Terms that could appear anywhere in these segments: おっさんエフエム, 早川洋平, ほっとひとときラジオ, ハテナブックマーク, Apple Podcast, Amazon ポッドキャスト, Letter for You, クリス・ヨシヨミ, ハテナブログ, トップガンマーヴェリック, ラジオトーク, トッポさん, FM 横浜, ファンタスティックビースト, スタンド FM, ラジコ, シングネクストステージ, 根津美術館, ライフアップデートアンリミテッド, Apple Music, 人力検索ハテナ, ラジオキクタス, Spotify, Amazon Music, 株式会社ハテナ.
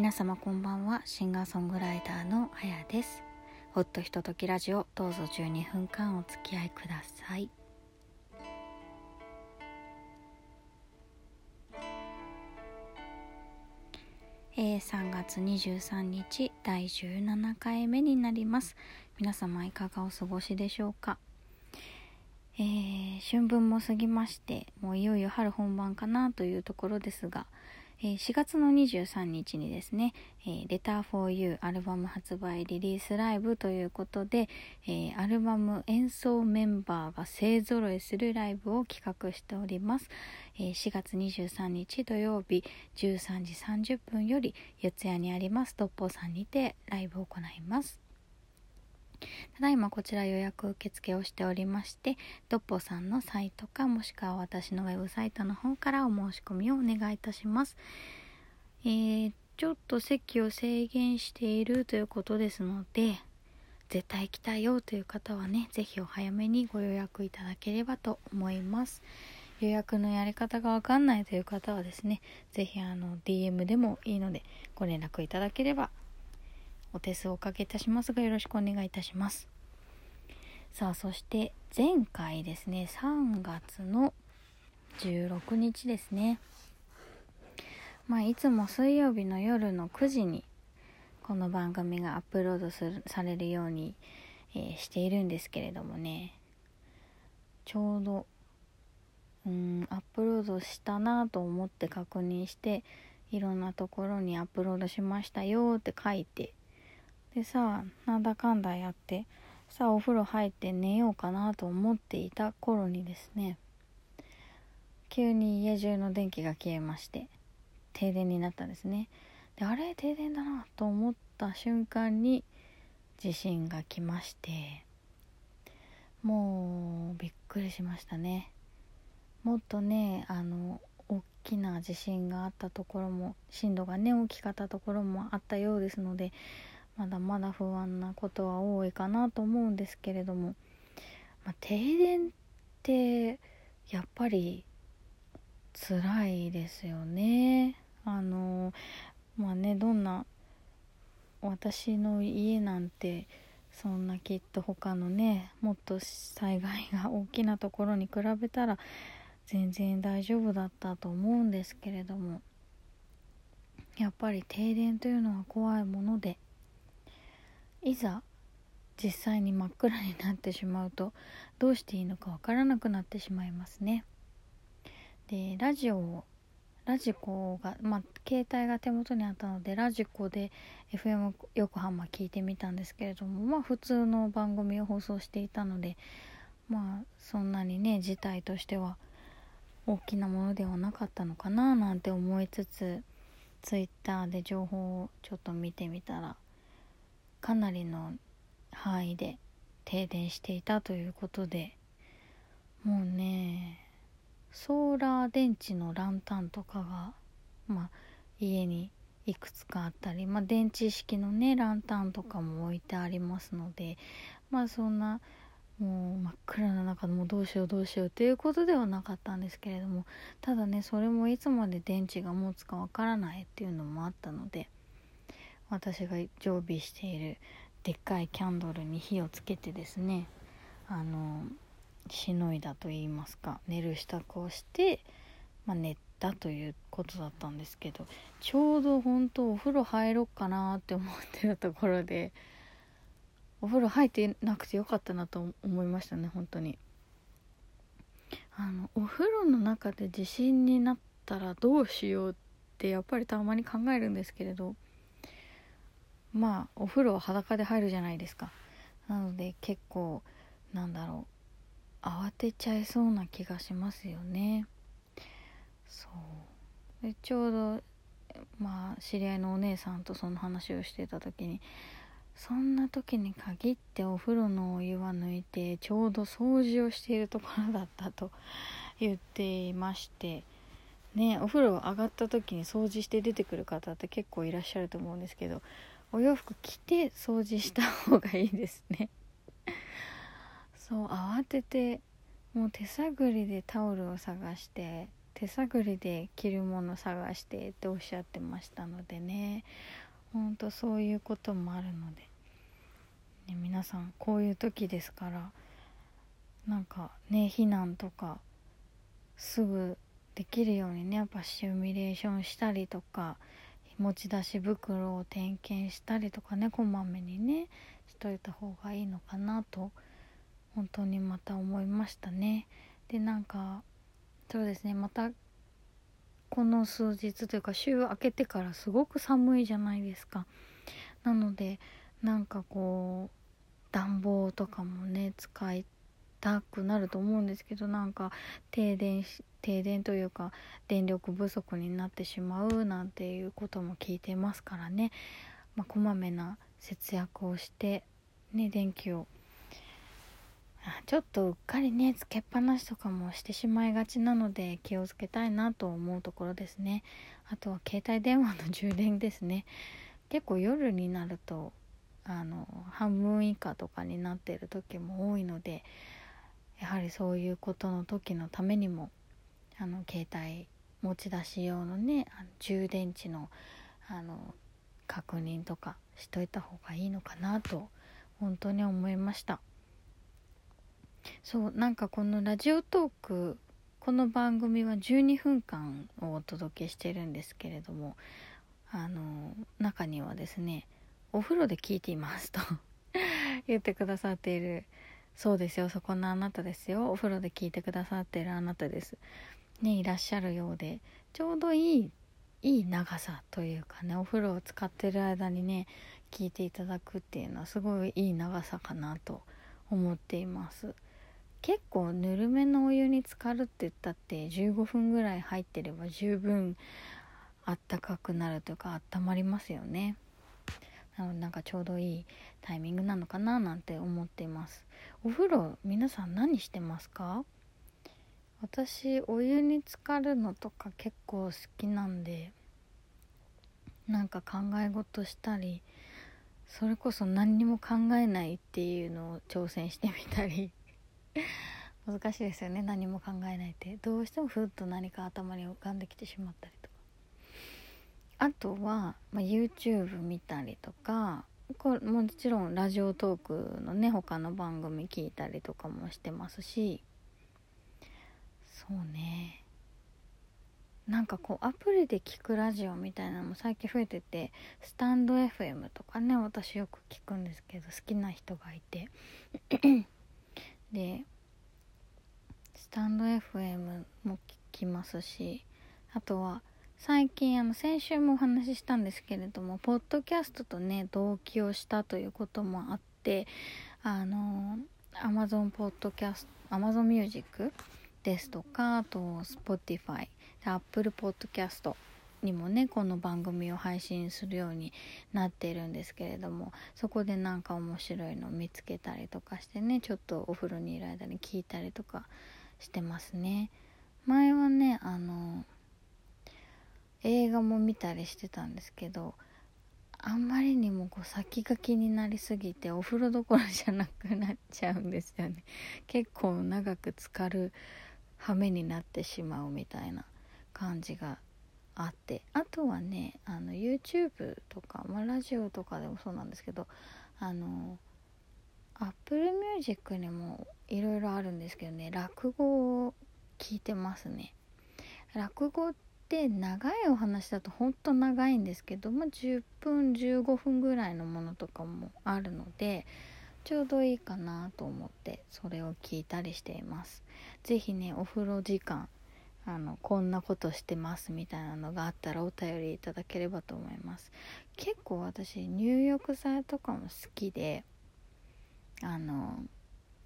皆様こんばんは。シンガーソングライターのあやです。ほっとひとときラジオ、どうぞ12分間お付き合いください。3月23日第17回目になります。皆様いかがお過ごしでしょうか。春分も過ぎまして、もういよいよ春本番かなというところですが、4月の23日にですね、Letter for You アルバム発売リリースライブということで、アルバム演奏メンバーが勢ぞろいするライブを企画しております。4月23日土曜日13時30分より四谷にありますトッポさんにてライブを行います。ただいまこちら予約受付をしておりまして、ドッポさんのサイトか、もしくは私のウェブサイトの方からお申し込みをお願いいたします。ちょっと席を制限しているということですので、絶対来たいよという方はね、ぜひお早めにご予約いただければと思います。予約のやり方がわかんないという方はですね、ぜひDM でもいいのでご連絡いただければお手数をおかけいたしますが、よろしくお願いいたします。さあ、そして前回ですね、3月の16日ですね、いつも水曜日の夜の9時にこの番組がアップロードされるように、しているんですけれどもね、ちょうどアップロードしたなと思って確認して、いろんなところにアップロードしましたよって書いて、でさあ、なんだかんだやってさあ、お風呂入って寝ようかなと思っていた頃にですね、急に家中の電気が消えまして、停電になったんですね。で、あれ停電だなと思った瞬間に地震が来まして、もうびっくりしましたね。もっとね、大きな地震があったところも、震度がね大きかったところもあったようですので、まだまだ不安なことは多いかなと思うんですけれども、停電ってやっぱり辛いですよね。どんな、私の家なんてそんなきっと他のね、もっと災害が大きなところに比べたら全然大丈夫だったと思うんですけれども、やっぱり停電というのは怖いもので、いざ実際に真っ暗になってしまうとどうしていいのかわからなくなってしまいますね。で、ラジコが、携帯が手元にあったので、ラジコで FM 横浜聞いてみたんですけれども、普通の番組を放送していたので、そんなにね、事態としては大きなものではなかったのかななんて思いつつ、ツイッターで情報をちょっと見てみたら、かなりの範囲で停電していたということで、もうね、ソーラー電池のランタンとかが、家にいくつかあったり、電池式のねランタンとかも置いてありますので、そんなもう真っ暗な中でもうどうしようということではなかったんですけれども、ただね、それもいつまで電池が持つかわからないっていうのもあったので、私が常備しているでっかいキャンドルに火をつけてですね、しのいだと言いますか、寝る支度をして、寝たということだったんですけど、ちょうど本当お風呂入ろうかなって思ってるところで、お風呂入ってなくてよかったなと思いましたね。本当にお風呂の中で地震になったらどうしようってやっぱりたまに考えるんですけれど、お風呂は裸で入るじゃないですか。なので結構慌てちゃいそうな気がしますよね。そうで、ちょうど知り合いのお姉さんとその話をしてた時に、そんな時に限ってお風呂のお湯は抜いて、ちょうど掃除をしているところだったと言っていましてね、お風呂上がった時に掃除して出てくる方って結構いらっしゃると思うんですけど、お洋服着て掃除した方がいいですね。そう、慌ててもう手探りでタオルを探して、手探りで着るもの探してっておっしゃってましたのでね、ほんとそういうこともあるので、ね、皆さんこういう時ですから、なんかね、避難とかすぐできるようにね、やっぱシミュレーションしたりとか、持ち出し袋を点検したりとかね、こまめにねしといた方がいいのかなと本当にまた思いましたね。で、なんかそうですね、またこの数日というか週明けてからすごく寒いじゃないですか。なのでなんかこう暖房とかもね使いたくなると思うんですけど、なんか停電というか電力不足になってしまうなんていうことも聞いてますからね、まあ、こまめな節約をしてね、電気をちょっとうっかりねつけっぱなしとかもしてしまいがちなので、気をつけたいなと思うところですね。あとは携帯電話の充電ですね。結構夜になると半分以下とかになっている時も多いので、やはりそういうことの時のためにも携帯持ち出し用のね充電池の確認とかしといた方がいいのかなと本当に思いました。そう、なんかこのラジオトーク、この番組は12分間をお届けしてるんですけれども、中にはですね、お風呂で聞いていますと言ってくださっているそうですよ。そこのあなたですよ。お風呂で聞いてくださっているあなたですね、いらっしゃるようで、ちょうどいい長さというかね、お風呂を使ってる間にね聞いていただくっていうのはすごいいい長さかなと思っています。結構ぬるめのお湯に浸かるって言ったって15分ぐらい入ってれば十分あったかくなるというか温まりますよね。なんかちょうどいいタイミングなのかななんて思っています。お風呂皆さん何してますか？私お湯に浸かるのとか結構好きなんで、なんか考え事したり、それこそ何にも考えないっていうのを挑戦してみたり難しいですよね、何も考えないって。どうしてもふっと何か頭に浮かんできてしまったりとか、あとは、YouTube 見たりとか、もちろんラジオトークのね他の番組聞いたりとかもしてますし、そうね、なんかこうアプリで聞くラジオみたいなのも最近増えてて、スタンド FM とかね私よく聞くんですけど、好きな人がいてでスタンド FM も聞きますし、あとは最近先週もお話ししたんですけれども、ポッドキャストとね同期をしたということもあって、Amazon ポッドキャスト、 Amazon Musicですとか、あと Spotify、 Apple Podcast にもねこの番組を配信するようになっているんですけれども、そこでなんか面白いのを見つけたりとかしてね、ちょっとお風呂にいる間に聞いたりとかしてますね。前はね映画も見たりしてたんですけど、あんまりにもこう先が気になりすぎてお風呂どころじゃなくなっちゃうんですよね。結構長く浸かる羽目になってしまうみたいな感じがあって、あとはねYouTube とか、ラジオとかでもそうなんですけど、Apple Music にもいろいろあるんですけどね、落語を聞いてますね。落語って長いお話だとほんと長いんですけど、10分15分ぐらいのものとかもあるので、ちょうどいいかなと思ってそれを聞いたりしています。ぜひねお風呂時間こんなことしてますみたいなのがあったらお便りいただければと思います。結構私入浴剤とかも好きで、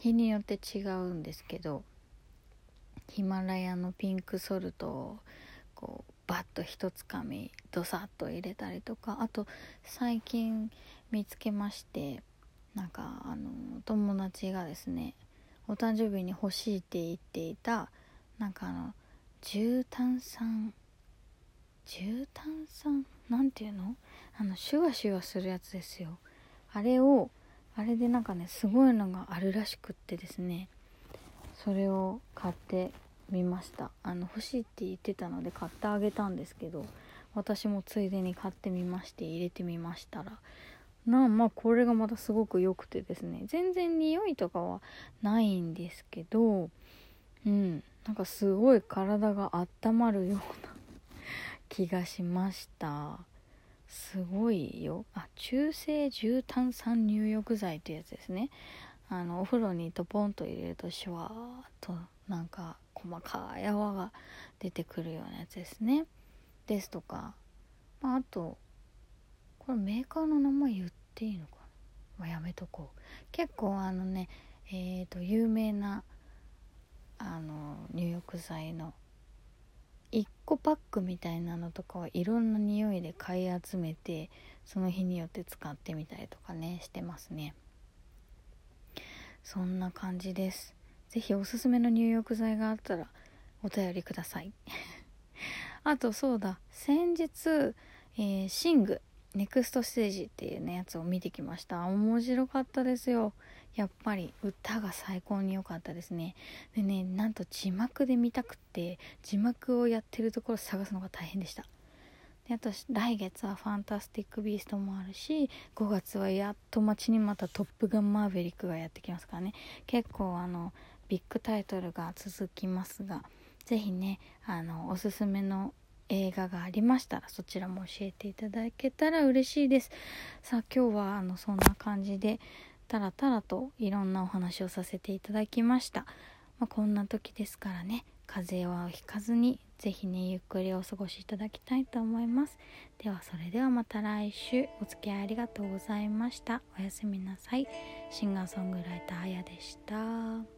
日によって違うんですけど、ヒマラヤのピンクソルトをこうバッと一つかみドサッと入れたりとか、あと最近見つけまして、なんか友達がですね、お誕生日に欲しいって言っていた、なんか重炭酸なんていうの、シュワシュワするやつですよ。あれでなんかねすごいのがあるらしくってですね、それを買って見ました。欲しいって言ってたので買ってあげたんですけど、私もついでに買ってみまして、入れてみましたらまあこれがまたすごく良くてですね、全然匂いとかはないんですけど、なんかすごい体が温まるような気がしました。すごいよ。中性重炭酸入浴剤ってやつですね。お風呂にドポンと入れるとシュワーっとなんか細かい泡が出てくるようなやつですね。ですとか、あとこれメーカーの名前言っていいのかな、やめとこう。結構有名な入浴剤の1個パックみたいなのとかはいろんな匂いで買い集めて、その日によって使ってみたりとかねしてますね。そんな感じです。ぜひおすすめの入浴剤があったらお便りくださいあとそうだ、先日、シングネクストステージっていうねやつを見てきました。面白かったですよ。やっぱり歌が最高に良かったですね。でね、なんと字幕で見たくて、字幕をやってるところ探すのが大変でした。で、あと来月はファンタスティックビーストもあるし、5月はやっと待ちにまたトップガンマーヴェリックがやってきますからね。結構ビッグタイトルが続きますが、ぜひねおすすめの映画がありましたらそちらも教えていただけたら嬉しいです。さあ今日はそんな感じでたらたらといろんなお話をさせていただきました。こんな時ですからね、風邪はひかずにぜひねゆっくりお過ごしいただきたいと思います。ではそれではまた来週、お付き合いありがとうございました。おやすみなさい。シンガーソングライターあやでした。